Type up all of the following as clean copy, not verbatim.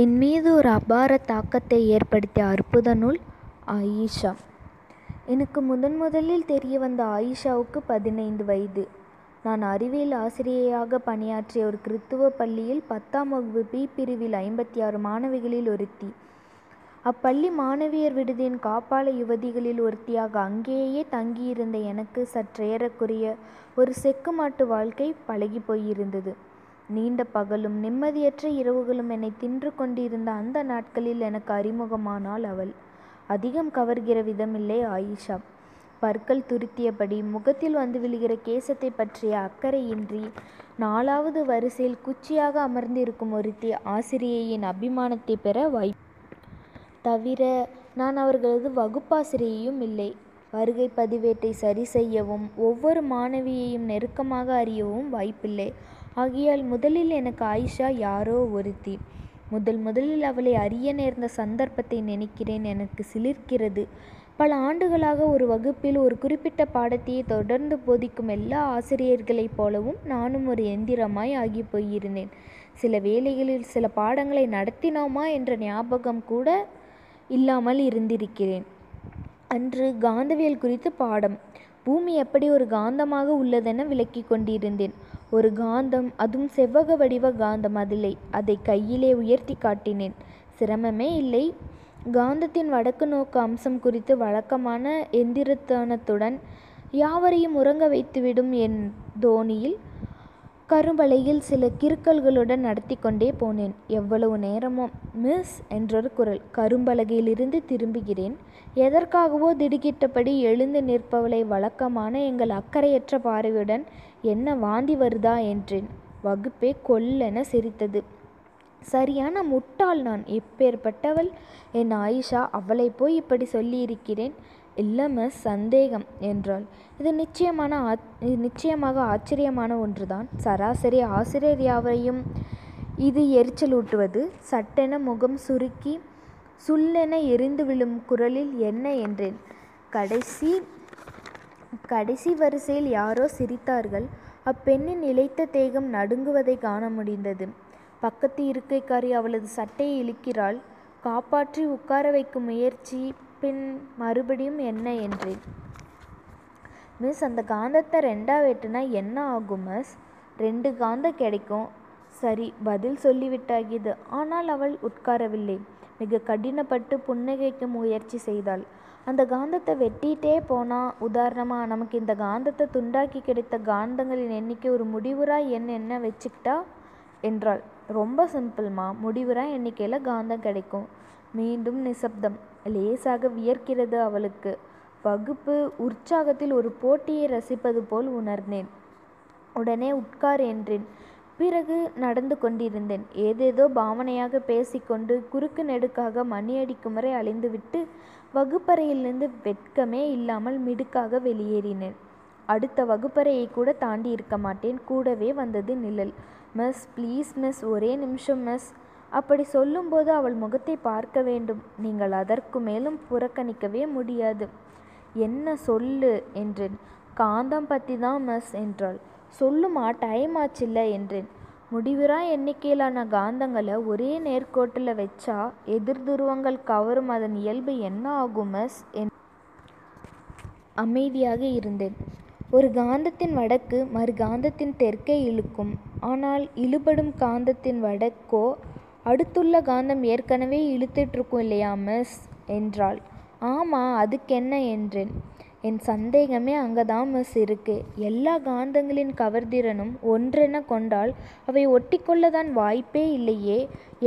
என் மீது ஒரு அபார தாக்கத்தை ஏற்படுத்திய அற்புத நூல் ஆயிஷா. எனக்கு முதலில் தெரிய வந்த ஆயிஷாவுக்கு 15 வயது. நான் அறிவியல் ஆசிரியையாக பணியாற்றிய ஒரு கிறித்துவ பள்ளியில் 10ஆம் வகுப்பு பி பிரிவில் 56 மாணவிகளில் ஒருத்தி. அப்பள்ளி மாணவியர் விடுதியின் காப்பாள யுவதிகளில் ஒருத்தியாக அங்கேயே தங்கியிருந்த எனக்கு சற்றேறக்குரிய ஒரு செக்கு மாட்டு வாழ்க்கை பழகி போயிருந்தது. நீண்ட பகலும் நிம்மதியற்ற இரவுகளும் என்னை தின்று கொண்டிருந்த அந்த நாட்களில் எனக்கு அறிமுகமானாள் அவள். அதிகம் கவர்கிற விதமில்லை ஆயிஷா. பற்கள் துருத்தியபடி முகத்தில் வந்து விழுகிற கேசத்தை பற்றிய அக்கறையின்றி 4வது வரிசையில் குச்சியாக அமர்ந்திருக்கும் ஒருத்தி ஆசிரியையின் அபிமானத்தை பெற வாய்ப்பு. தவிர நான் அவர்களது வகுப்பாசிரியையும் இல்லை. வருகை பதிவேட்டை சரி செய்யவும் ஒவ்வொரு மாணவியையும் நெருக்கமாக அறியவும் வாய்ப்பில்லை. ஆகையால் முதலில் எனக்கு ஆயிஷா யாரோ ஒருத்தி. முதலில் அவளை அறிய நேர்ந்த சந்தர்ப்பத்தை நினைக்கிறேன், எனக்கு சிலிர்க்கிறது. பல ஆண்டுகளாக ஒரு வகுப்பில் ஒரு குறிப்பிட்ட பாடத்தையே தொடர்ந்து போதிக்கும் எல்லா ஆசிரியர்களைப் போலவும் நானும் ஒரு எந்திரமாய் ஆகி போயிருந்தேன். சில வேளைகளில் சில பாடங்களை நடத்தினோமா என்ற ஞாபகம் கூட இல்லாமல் இருந்திருக்கிறேன். அன்று காந்தவியல் குறித்து பாடம். பூமி எப்படி ஒரு காந்தமாக உள்ளதென விளக்கி கொண்டிருந்தேன். ஒரு காந்தம், அதுவும் செவ்வக வடிவ காந்தம். அதில்லை, அதை கையிலே உயர்த்தி காட்டினேன். சிரமமே இல்லை. காந்தத்தின் வடக்கு நோக்கு அம்சம் குறித்து வழக்கமான எந்திரத்தனத்துடன் யாவரையும் உறங்க வைத்துவிடும் என் தோணியில் கரும்பலையில் சில கிறுக்கல்களுடன் நடத்தி கொண்டே போனேன். எவ்வளவு நேரமோ மிஸ் என்றொரு குரல். கரும்பலகையிலிருந்து திரும்புகிறேன். எதற்காகவோ திடுக்கிட்டபடி எழுந்து நிற்பவளை வழக்கமான எங்கள் அக்கறையற்ற பார்வையுடன் என்ன வாந்தி வருதா என்றேன். வகுப்பே கொல்லென சிரித்தது. சரியான முட்டாள் நான். எப்பேற்பட்டவள் என் ஆயிஷா. அவளை போய் இப்படி சொல்லியிருக்கிறேன். இல்லை மிஸ், சந்தேகம் என்றாள். இது நிச்சயமாக ஆச்சரியமான ஒன்றுதான். சராசரி ஆசிரியர் யாவரையும் இது எரிச்சலூட்டுவது. சட்டென முகம் சுருக்கி சுல்லென எரிந்து விழும் குரலில் என்ன என்றேன். கடைசி வரிசையில் யாரோ சிரித்தார்கள். அப்பெண்ணின் இளைத்த தேகம் நடுங்குவதை காண முடிந்தது. பக்கத்து இருக்கைக்காரி அவளது சட்டையை இழுக்கிறாள். காப்பாற்றி உட்கார வைக்கும் முயற்சி. பின் மறுபடியும் என்ன என்றேன். மிஸ், அந்த காந்தத்தை 2ஆ வெட்டுனா என்ன ஆகும்? மிஸ், 2 காந்தம் கிடைக்கும். சரி, பதில் சொல்லிவிட்டாகியது. ஆனால் அவள் உட்காரவில்லை. மிக கடினப்பட்டு புன்னகைக்கு முயற்சி செய்தாள். அந்த காந்தத்தை வெட்டிகிட்டே போனால் உதாரணமாக நமக்கு இந்த காந்தத்தை துண்டாக்கி கிடைத்த காந்தங்களின் எண்ணிக்கை ஒரு முடிவுரா என்ன வச்சுக்கிட்டா என்றாள். ரொம்ப சிம்பிள்மா, முடிவுரா எண்ணிக்கையில் காந்தம் கிடைக்கும். மீண்டும் நிசப்தம். லேசாக வியர்க்கிறது அவளுக்கு. வகுப்பு உற்சாகத்தில் ஒரு போட்டியை ரசிப்பது போல் உணர்ந்தேன். உடனே உட்கார் என்றேன். பிறகு நடந்து கொண்டிருந்தேன். ஏதேதோ பாவனையாக பேசிக்கொண்டு குறுக்கு நெடுக்காக மணியடிக்கும் வரை அலைந்துவிட்டு வகுப்பறையிலிருந்து வெட்கமே இல்லாமல் மிடுக்காக வெளியேறினேன். அடுத்த வகுப்பறையை கூட தாண்டி இருக்க மாட்டேன். கூடவே வந்தது நிழல். மிஸ், ப்ளீஸ் மிஸ், ஒரே நிமிஷம் மிஸ். அப்படி சொல்லும்போது அவள் முகத்தை பார்க்க வேண்டும். நீங்கள் அதற்கு மேலும் புறக்கணிக்கவே முடியாது. என்ன சொல்லு என்றேன். காந்தம் பற்றி தான் மிஸ் என்றாள். சொல்லுமா, டைம் ஆச்சில்ல என்றேன். முடிவுரா எண்ணிக்கையிலான காந்தங்களை ஒரே நேர்கோட்டில் வச்சா எதிர் துருவங்கள் கவரும் அதன் இயல்பு என்ன ஆகும் மிஸ்? அமைதியாக இருந்தேன். ஒரு காந்தத்தின் வடக்கு மறு காந்தத்தின் தெற்கை இழுக்கும். ஆனால் இழுபடும் காந்தத்தின் வடக்கோ அடுத்துள்ள காந்தம் ஏற்கனவே இழுத்துட்ருக்கும் இல்லையா மிஸ் என்றாள். ஆமாம், அதுக்கென்ன என்றேன். என் சந்தேகமே அங்கே தான் மிஸ் இருக்கு. எல்லா காந்தங்களின் கவர்திறனும் ஒன்றென கொண்டால் அவை ஒட்டிக்கொள்ளதான் வாய்ப்பே இல்லையே.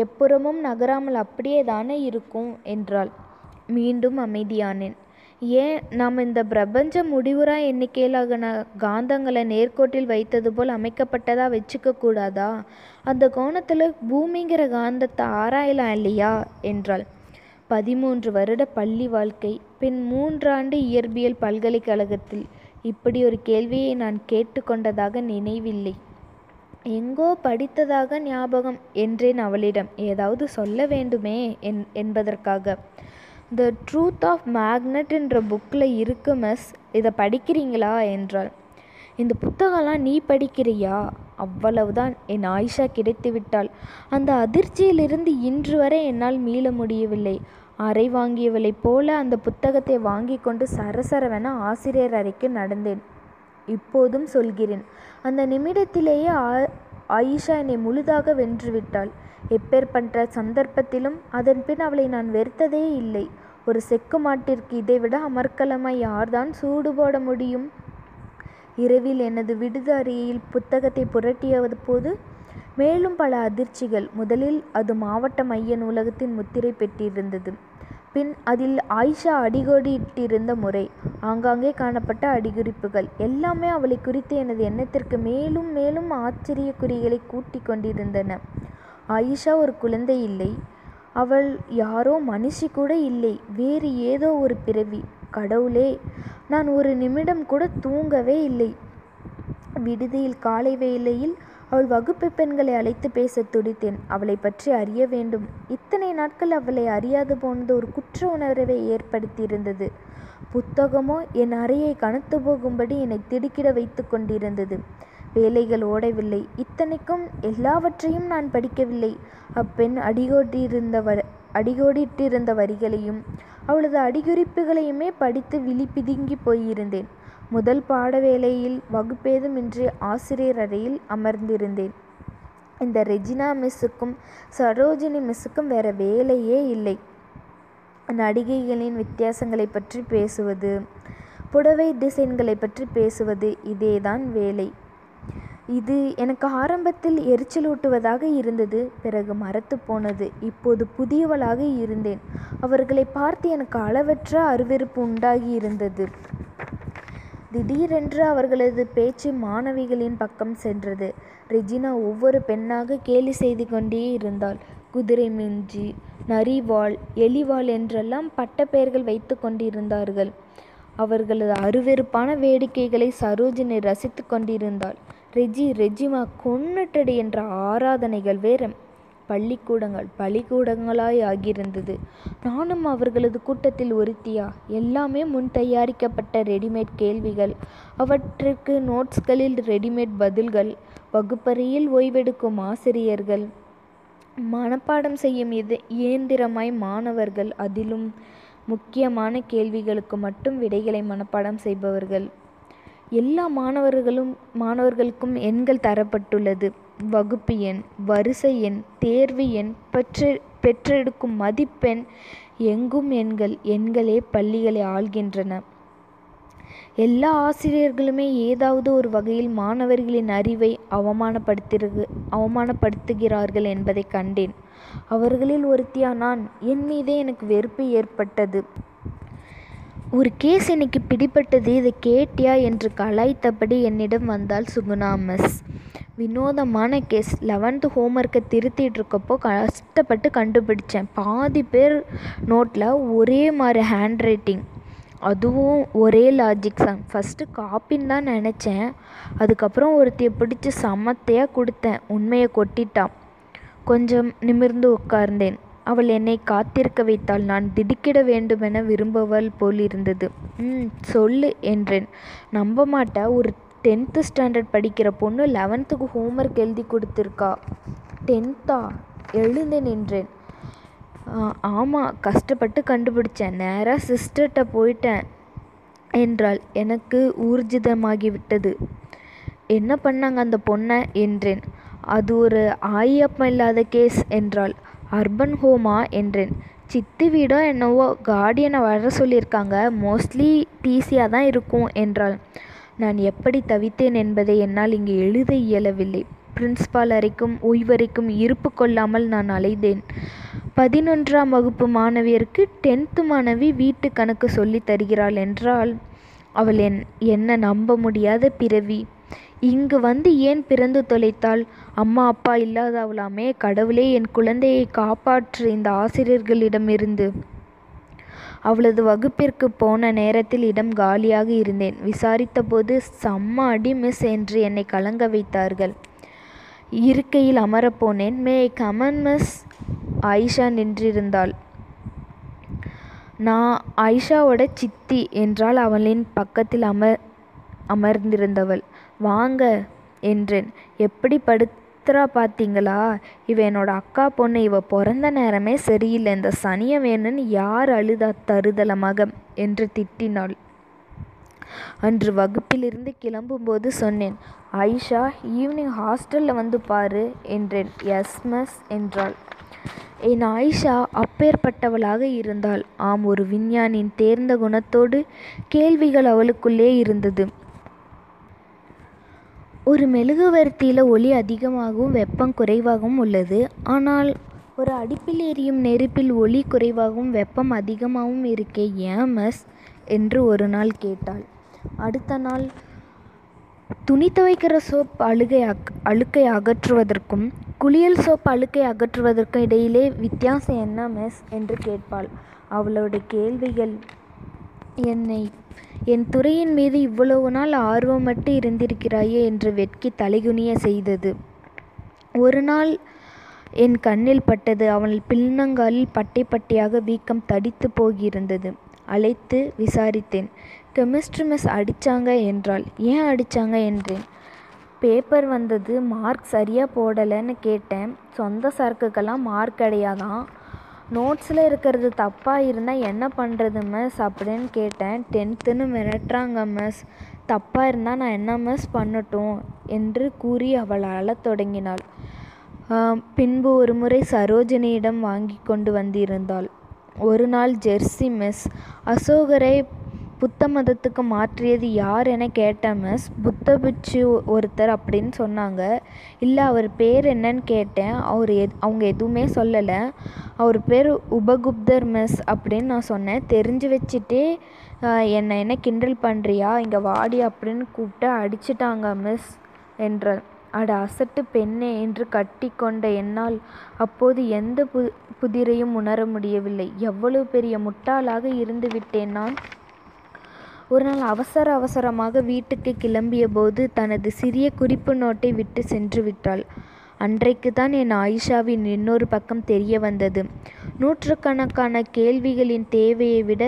எப்புறமும் நகராமல் அப்படியே தானே இருக்கும் என்றாள். மீண்டும் அமைதியானேன். ஏன் நாம் இந்த பிரபஞ்சம் முடிவுரா எண்ணிக்கையிலான காந்தங்களை நேர்கோட்டில் வைத்தது போல் அமைக்கப்பட்டதாக வச்சுக்கக்கூடாதா? அந்த கோணத்தில் பூமிங்கிற காந்தத்தை ஆராயலாம் இல்லையா என்றாள். 13 வருட பள்ளி வாழ்க்கை, பின் 3 ஆண்டு இயற்பியல் பல்கலைக்கழகத்தில் இப்படி ஒரு கேள்வியை நான் கேட்டுக்கொண்டதாக நினைவில்லை. எங்கோ படித்ததாக ஞாபகம் என்றேன் அவளிடம், ஏதாவது சொல்ல வேண்டுமே என்பதற்காக. த ட்ரூத் ஆஃப் மேக்னட் என்ற புக்கில் இருக்கு மிஸ், இதை படிக்கிறீங்களா என்றாள். இந்த புத்தகம்லாம் நீ படிக்கிறியா? அவ்வளவுதான், என் ஆயிஷா கிடைத்து விட்டாள். அந்த அதிர்ச்சியிலிருந்து இன்று வரை என்னால் மீள முடியவில்லை. அறை வாங்கியவளை போல அந்த புத்தகத்தை வாங்கி கொண்டு சரசரவென ஆசிரியர் அறைக்கு நடந்தேன். இப்போதும் சொல்கிறேன், அந்த நிமிடத்திலேயே ஆயிஷா என்னை முழுதாக வென்றுவிட்டாள். எப்பேற்பட்ட சந்தர்ப்பத்திலும் அதன் பின் அவளை நான் வெறுத்ததே இல்லை. ஒரு செக்கு மாட்டிற்கு இதைவிட அமர்க்கலமாய் யார்தான் சூடு போட முடியும்? இரவில் எனது விடுதி அறையில் புத்தகத்தை புரட்டியது போது மேலும் பல அதிர்ச்சிகள். முதலில் அது மாவட்ட மைய நூலகத்தின் முத்திரை பெற்றிருந்தது. பின் அதில் ஆயிஷா அடிகோடிட்டிருந்த முறை, ஆங்காங்கே காணப்பட்ட அடிகுறிப்புகள் எல்லாமே அவளை குறித்து எனது எண்ணத்திற்கு மேலும் மேலும் ஆச்சரிய குறிகளை கூட்டி கொண்டிருந்தன. ஆயிஷா ஒரு குழந்தை இல்லை, அவள் யாரோ மனுஷி கூட இல்லை, வேறு ஏதோ ஒரு பிறவி. கடவுளே, நான் ஒரு நிமிடம் கூட தூங்கவே இல்லை. விடுதியில் காலை வேளையில் அவள் வகுப்பு பெண்களை அழைத்து பேச துடித்தேன். அவளை பற்றி அறிய வேண்டும். இத்தனை நாட்கள் அவளை அறியாது போனது ஒரு குற்ற உணர்வை ஏற்படுத்தியிருந்தது. புத்தகமோ என் அறையை கனத்து போகும்படி என்னை திடுக்கிட வைத்து கொண்டிருந்தது. வேலைகள் ஓடவில்லை. இத்தனைக்கும் எல்லாவற்றையும் நான் படிக்கவில்லை. அப்பெண் அடிகோடிட்டிருந்த வரிகளையும் அவளது அடிகுறிப்புகளையுமே படித்து விழி பிதுங்கி போயிருந்தேன். முதல் பாட வேளையில் வகுப்பேதுமின்றி ஆசிரியர் அறையில் அமர்ந்திருந்தேன். இந்த ரெஜினா மிஸ்ஸுக்கும் சரோஜினி மிஸ்ஸுக்கும் வேற வேலையே இல்லை. நடிகைகளின் வித்தியாசங்களை பற்றி பேசுவது, புடவை டிசைன்களை பற்றி பேசுவது, இதேதான் வேலை. இது எனக்கு ஆரம்பத்தில் எரிச்சலூட்டுவதாக இருந்தது. பிறகு மறத்து போனது. இப்போது புதியவளாக இருந்தேன். அவர்களை பார்த்து எனக்கு அளவற்ற அருவெறுப்பு உண்டாகி இருந்தது. திடீரென்று அவர்களது பேச்சு மாணவிகளின் பக்கம் சென்றது. ரெஜினா ஒவ்வொரு பெண்ணாக கேலி செய்து கொண்டே இருந்தாள். குதிரை மிஞ்சி, நரிவாள், எலிவாள் என்றெல்லாம் பட்ட பெயர்கள் வைத்து கொண்டிருந்தார்கள். அவர்களது அருவெறுப்பான வேடிக்கைகளை சரோஜினி ரசித்து கொண்டிருந்தாள். ரெஜிமா கொன்னுட்டடி என்ற ஆராதனைகள் வேற. பள்ளிக்கூடங்கள் பலிகூடங்களாய் ஆகியிருந்தது. நானும் அவர்களது கூட்டத்தில் ஒருத்தியா? எல்லாமே முன் தயாரிக்கப்பட்ட ரெடிமேட் கேள்விகள், அவற்றிற்கு நோட்ஸ்களில் ரெடிமேட் பதில்கள், வகுப்பறையில் ஓய்வெடுக்கும் ஆசிரியர்கள், மனப்பாடம் செய்யும் இயந்திரமாய் மாணவர்கள், அதிலும் முக்கியமான கேள்விகளுக்கு மட்டும் விடைகளை மனப்பாடம் செய்பவர்கள். எல்லா மாணவர்களுக்கும் எண்கள் தரப்பட்டுள்ளது. வகுப்பு எண், வரிசை எண், தேர்வு எண், பெற்றெடுக்கும் மதிப்பெண், எங்கும் எண்கள். எண்களே பள்ளிகளை ஆள்கின்றன. எல்லா ஆசிரியர்களுமே ஏதாவது ஒரு வகையில் மாணவர்களின் அறிவை அவமானப்படுத்துகிறார்கள் என்பதை கண்டேன். அவர்களில் ஒருத்தியா நான்? என் மீதே எனக்கு வெறுப்பு ஏற்பட்டது. ஒரு கேஸ் எனக்கு பிடிபட்டது, இதை கேட்டியா என்று கலாய்த்தபடி என்னிடம் வந்தால் சுகுணா மிஸ். வினோதமான கேஸ். 11th ஹோம்ஒர்க்கை திருத்திட்டு இருக்கப்போ கஷ்டப்பட்டு கண்டுபிடித்தேன். பாதி பேர் நோட்டில் ஒரே மாதிரி ஹேண்ட் ரைட்டிங், அதுவும் ஒரே லாஜிக் தான். ஃபஸ்ட்டு காப்பின்னு தான் நினச்சேன். அதுக்கப்புறம் ஒருத்தையை பிடிச்சி சமத்தையாக கொடுத்தேன். உண்மையை கொட்டிட்டான். கொஞ்சம் நிமிர்ந்து உட்கார்ந்தேன். அவள் என்னை காத்திருக்க வைத்தாள். நான் திடுக்கிட வேண்டுமென விரும்பவள் போலிருந்தது. சொல்லு என்றேன். நம்ப மாட்டா, ஒரு 10th standard படிக்கிற பொண்ணு 11th ஹோம்ஒர்க் எழுதி கொடுத்துருக்கா. 10th-ஆ? எழுந்து நின்றேன். ஆமாம், கஷ்டப்பட்டு கண்டுபிடிச்சேன். நேராக சிஸ்டர்கிட்ட போயிட்டேன் என்றாள். எனக்கு ஊர்ஜிதமாகிவிட்டது. என்ன பண்ணாங்க அந்த பொண்ணை என்றேன். அது ஒரு ஆயியப்பம் இல்லாத கேஸ் என்றாள். அர்பன் ஹோமா என்றேன். சித்தி வீடோ என்னவோ கார்டியனை வர சொல்லியிருக்காங்க. மோஸ்ட்லி டிசியாக தான் இருக்கும் என்றாள். நான் எப்படி தவித்தேன் என்பதை என்னால் இங்கே எழுத இயலவில்லை. பிரின்ஸ்பால் அறைக்கும் ஓய்வறைக்கும் இருப்பு கொள்ளாமல் நான் அலைந்தேன். 11ஆம் வகுப்பு மாணவியருக்கு 10th மாணவி வீட்டு கணக்கு சொல்லி தருகிறாள் என்றால் அவள் என்ன நம்ப முடியாத பிறவி. இங்கு வந்து ஏன் பிறந்து தொலைத்தாள்? அம்மா அப்பா இல்லாதவளாமே. கடவுளே, என் குழந்தையை காப்பாற்று இந்த ஆசிரியர்களிடமிருந்து. அவளது வகுப்பிற்கு போன நேரத்தில் இடம் காலியாக இருந்தேன். விசாரித்தபோது செம்ம அடி மிஸ் என்று என்னை கலங்க வைத்தார்கள். இருக்கையில் அமரப்போனேன். மே கமன் மிஸ், ஆயிஷா நின்றிருந்தாள். நான் ஆயிஷாவோட சித்தி என்றால் அவளின் பக்கத்தில் அமர்ந்திருந்தவள். வாங்க என்றேன். எப்படி படுத்துறா பார்த்தீங்களா? இவ என்னோட அக்கா பொண்ணு. இவ பிறந்த நேரமே சரியில்லை. இந்த சனிய வேணுன்னு யார் அழுதா தருதலமாக என்று திட்டினாள். அன்று வகுப்பிலிருந்து கிளம்பும்போது சொன்னேன், ஆயிஷா ஈவினிங் ஹாஸ்டலில் வந்து பாரு என்றேன். எஸ் மிஸ் என்றாள். என் ஆயிஷா அப்பேற்பட்டவளாக இருந்தாள். ஆம், ஒரு விஞ்ஞானியின் தேர்ந்த குணத்தோடு கேள்விகள் அவளுக்குள்ளே இருந்தது. ஒரு மெழுகுவர்த்தியில் ஒளி அதிகமாகவும் வெப்பம் குறைவாகவும் உள்ளது. ஆனால் ஒரு அடுப்பில் எரியும் நெருப்பில் ஒளி குறைவாகவும் வெப்பம் அதிகமாகவும் இருக்கே, ஏன் மிஸ் என்று ஒரு நாள் கேட்டாள். அடுத்த நாள் துணி துவைக்கிற சோப் அழுக்கை அகற்றுவதற்கும் குளியல் சோப் அழுக்கை அகற்றுவதற்கும் இடையிலே வித்தியாசம் என்ன மிஸ் என்று கேட்பாள். அவளோட கேள்விகள் என் துறையின் மீது இவ்வளவு நாள் ஆர்வமட்டு இருந்திருக்கிறாயே என்று வெட்கி தலைகுனிய செய்தது. ஒரு நாள் என் கண்ணில் பட்டது. அவள் பின்னங்காலில் பட்டை பட்டையாக வீக்கம் தடித்து போகியிருந்தது. அழைத்து விசாரித்தேன். கெமிஸ்ட்ரி மிஸ் அடித்தாங்க என்றாள். ஏன் அடித்தாங்க என்றேன். பேப்பர் வந்தது, மார்க் சரியாக போடலைன்னு கேட்டேன். சொந்த சரக்குக்கெல்லாம் மார்க் கிடையாதான். நோட்ஸில் இருக்கிறது தப்பாக இருந்தால் என்ன பண்ணுறது மிஸ் அப்படின்னு கேட்டேன். டென்த்துன்னு மிரட்டுறாங்க மிஸ். தப்பாக இருந்தால் நான் என்ன மிஸ் பண்ணட்டும் என்று கூறி அவள் அழத் தொடங்கினாள். பின்பு ஒரு முறை சரோஜினியிடம் வாங்கி கொண்டு வந்திருந்தாள். ஒரு நாள் ஜெர்சி மிஸ், அசோகரை புத்த மதத்துக்கு மாற்றியது யார் என கேட்டேன். மிஸ் புத்த பிச்சு ஒருத்தர் அப்படின்னு சொன்னாங்க. இல்லை, அவர் பேர் என்னன்னு கேட்டேன். அவங்க எதுவுமே சொல்லலை. அவர் பேர் உபகுப்தர் மிஸ் அப்படின்னு நான் சொன்னேன். தெரிஞ்சு வச்சுட்டே என்ன கிண்டல் பண்ணுறியா, இங்கே வாடி அப்படின்னு கூப்பிட்டு அடிச்சிட்டாங்க மிஸ் என்றார். அட அசட்டு பெண்ணே என்று கட்டி கொண்ட என்னால் அப்போது எந்த புதிரையும் உணர முடியவில்லை. எவ்வளவு பெரிய முட்டாளாக இருந்து விட்டேன் நான். ஒரு நாள் அவசரமாக வீட்டுக்கு கிளம்பிய போது தனது சிறிய குறிப்பு நோட்டை விட்டு சென்று விட்டாள். அன்றைக்கு தான் என் ஆயிஷாவின் இன்னொரு பக்கம் தெரிய வந்தது. நூற்றுக்கணக்கான கேள்விகளின் தேவையை விட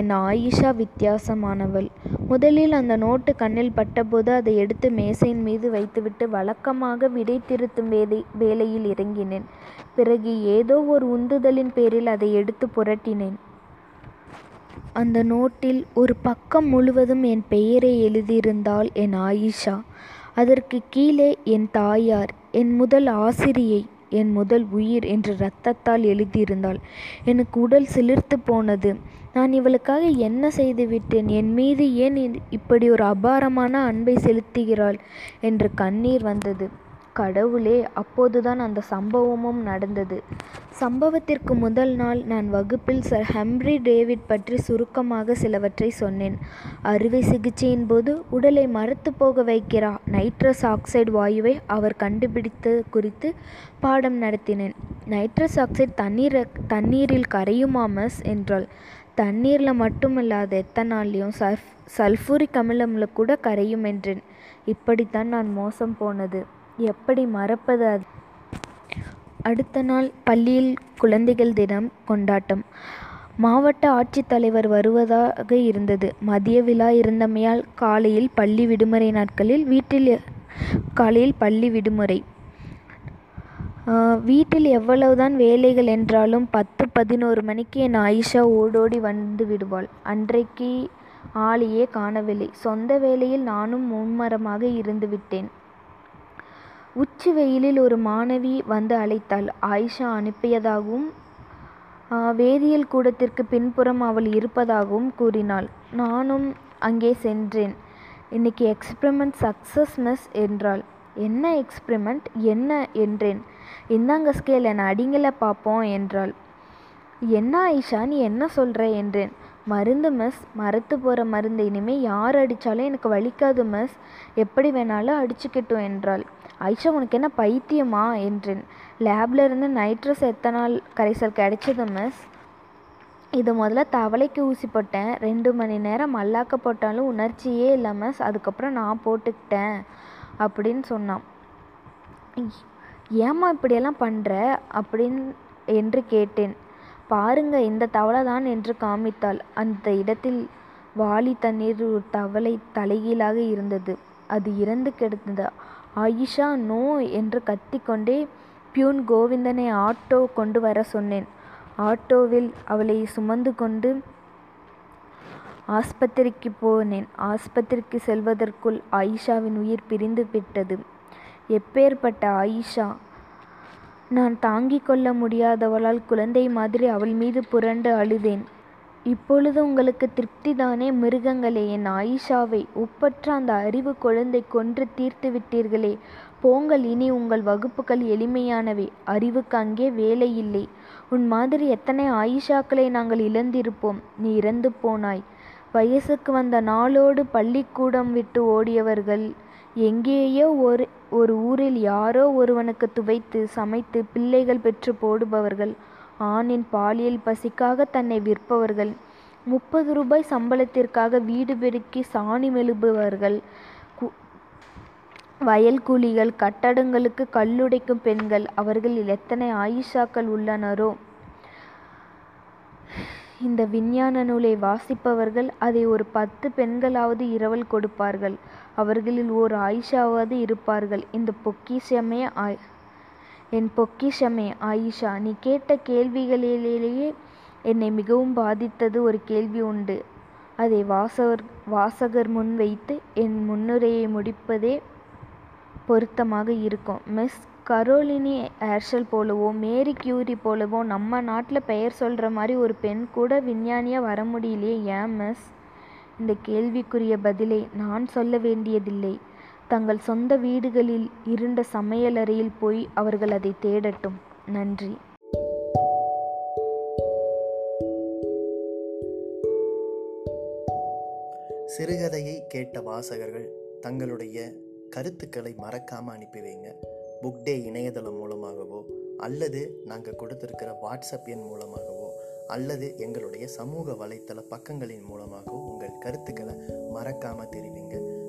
என் ஆயிஷா வித்தியாசமானவள். முதலில் அந்த நோட்டு கண்ணில் பட்டபோது அதை எடுத்து மேசையின் மீது வைத்துவிட்டு வழக்கமாக விடை திருத்தும் வேலையில் இறங்கினேன். பிறகு ஏதோ ஒரு உந்துதலின் பேரில் அதை எடுத்து புரட்டினேன். அந்த நோட்டில் ஒரு பக்கம் முழுவதும் என் பெயரை எழுதியிருந்தாள் என் ஆயிஷா. அதற்கு கீழே என் தாயார், என் முதல் ஆசிரியை, என் முதல் உயிர் என்று இரத்தத்தால் எழுதியிருந்தாள். எனக்கு உடல் சிலிர்த்து போனது. நான் இவளுக்காக என்ன செய்து விட்டேன்? என் மீது ஏன் இப்படி ஒரு அபாரமான அன்பை செலுத்துகிறாள் என்று கண்ணீர் வந்தது. கடவுளே! அப்போதுதான் அந்த சம்பவமும் நடந்தது. சம்பவத்திற்கு முதல் நாள் நான் வகுப்பில் சர் ஹம்ப்ரி டேவிட் பற்றி சுருக்கமாக சிலவற்றை சொன்னேன். அறுவை சிகிச்சையின் போது உடலை மரத்து போக வைக்கிற நைட்ரஸ் ஆக்சைடு வாயுவை அவர் கண்டுபிடித்தது குறித்து பாடம் நடத்தினேன். நைட்ரஸ் ஆக்சைடு தண்ணீரில் கரையுமா மிஸ் என்றாள். தண்ணீரில் மட்டுமல்லாத எத்தனாலையும் சல்ஃபூரிக் அமிலமில் கூட கரையும் என்றேன். இப்படித்தான் நான் மோசம் போனது. எப்படி மறப்பது? அடுத்த நாள் பள்ளியில் குழந்தைகள் தினம் கொண்டாட்டம். மாவட்ட ஆட்சித்தலைவர் வருவதாக இருந்தது. மதிய விழா இருந்தமையால் காலையில் பள்ளி விடுமுறை. வீட்டில் எவ்வளவுதான் வேலைகள் என்றாலும் 10-11 மணிக்கு என் ஆயிஷா ஓடோடி வந்து விடுவாள். அன்றைக்கு ஆளையே காணவில்லை. சொந்த வேலையில் நானும் மும்மரமாக இருந்து விட்டேன். உச்சி வெயிலில் ஒரு மாணவி வந்து அழைத்தாள். ஆயிஷா அனுப்பியதாகவும் வேதியியல் கூடத்திற்கு பின்புறம் அவள் இருப்பதாகவும் கூறினாள். நானும் அங்கே சென்றேன். இன்னைக்கு எக்ஸ்பிரிமெண்ட் சக்ஸஸ் மிஸ் என்றாள். என்ன எக்ஸ்பிரிமெண்ட் என்ன என்றேன். இந்தாங்க ஸ்கேல், என்னை அடிங்களை பார்ப்போம் என்றாள். என்ன ஆயிஷா, நீ என்ன சொல்கிற என்றேன். மருந்து மிஸ், மரத்து போகிற மருந்து. இனிமேல் யார் அடித்தாலும் எனக்கு வலிக்காது மிஸ், எப்படி வேணாலும் அடிச்சுக்கிட்டோம் என்றாள். ஆயிஷா, உனக்கு என்ன பைத்தியமா என்றேன். லேப்ல இருந்து நைட்ரஸ் எத்தனால் கரைசல் கிடைச்சது மிஸ். இதை முதல்ல தவளைக்கு ஊசி போட்டேன். 2 மணி நேரம் மல்லாக்க போட்டாலும் உணர்ச்சியே இல்லாமல் அதுக்கப்புறம் நான் போட்டுக்கிட்டேன் அப்படின்னு சொன்னான். ஏம்மா இப்படியெல்லாம் பண்ணுற அப்படின்னு என்று கேட்டேன். பாருங்க இந்த தவளை தான் என்று காமித்தாள். அந்த இடத்தில் வாளி தண்ணீர் ஒரு தவளை தலைகீழாக இருந்தது. அது இறந்து கிடந்தது. ஆயிஷா நோ என்று கத்திக்கொண்டே பியூன் கோவிந்தனை ஆட்டோ கொண்டு வர சொன்னேன். ஆட்டோவில் அவளை சுமந்து கொண்டு ஆஸ்பத்திரிக்கு போனேன். ஆஸ்பத்திரிக்கு செல்வதற்குள் ஆயிஷாவின் உயிர் பிரிந்து விட்டது. எப்பேற்பட்ட ஆயிஷா! நான் தாங்கிக் கொள்ள முடியாதவளால் குழந்தை மாதிரி அவள் மீது புரண்டு அழுதேன். இப்பொழுது உங்களுக்கு திருப்திதானே மிருகங்களே? என் ஆயிஷாவை ஒப்பற்ற அந்த அறிவு குழந்தை கொன்று தீர்த்து விட்டீர்களே. போங்கள், இனி உங்கள் வகுப்புகள் எளிமையானவை. அறிவுக்கு அங்கே வேலை இல்லை. உன் மாதிரி எத்தனை ஆயிஷாக்களை நாங்கள் இழந்திருப்போம். நீ இறந்து போனாய். வயசுக்கு வந்த நாளோடு பள்ளிக்கூடம் விட்டு ஓடியவர்கள் எங்கேயோ ஒரு ஊரில் யாரோ ஒருவனுக்கு துவைத்து சமைத்து பிள்ளைகள் பெற்று போடுபவர்கள், ஆணின் பாலியல் பசிக்காக தன்னை விற்பவர்கள், 30 ரூபாய் சம்பளத்திற்காக வீடு பெருக்கி சாணி மெழுபவர்கள், வயல்கூலிகள், கட்டடங்களுக்கு கல்லுடைக்கும் பெண்கள், அவர்களில் எத்தனை ஆயிஷாக்கள் உள்ளனரோ. இந்த விஞ்ஞான நூலை வாசிப்பவர்கள் அதை ஒரு 10 பெண்களாவது இரவல் கொடுப்பார்கள். அவர்களில் ஓர் ஆயிஷாவாவது இருப்பார்கள். இந்த பொக்கிஷமே என் பொக்கிஷமே ஆயிஷா, நீ கேட்ட கேள்விகளிலேயே என்னை மிகவும் பாதித்தது ஒரு கேள்வி உண்டு. அதை வாசகர் முன் வைத்து என் முன்னுரையை முடிப்பதே பொருத்தமாக இருக்கும். மிஸ் கரோலினி ஹெர்ஷல் போலவோ மேரி கியூரி போலவோ நம்ம நாட்டில் பெயர் சொல்கிற மாதிரி ஒரு பெண் கூட விஞ்ஞானியாக வர முடியலையே ஏன் மிஸ்? இந்த கேள்விக்குரிய பதிலை நான் சொல்ல வேண்டியதில்லை. தங்கள் சொந்த வீடுகளில் இருண்ட சமையலறையில் போய் அவர்கள் அதை தேடட்டும். நன்றி. சிறுகதையை கேட்ட வாசகர்கள் தங்களுடைய கருத்துக்களை மறக்காம அனுப்பி வைங்க. BookDay இணையதளம் மூலமாகவோ அல்லது நாங்கள் கொடுத்திருக்கிற வாட்ஸ்அப் எண் மூலமாகவோ அல்லது எங்களுடைய சமூக வலைத்தள பக்கங்களின் மூலமாகவோ உங்கள் கருத்துக்களை மறக்காம தெரிவிங்க.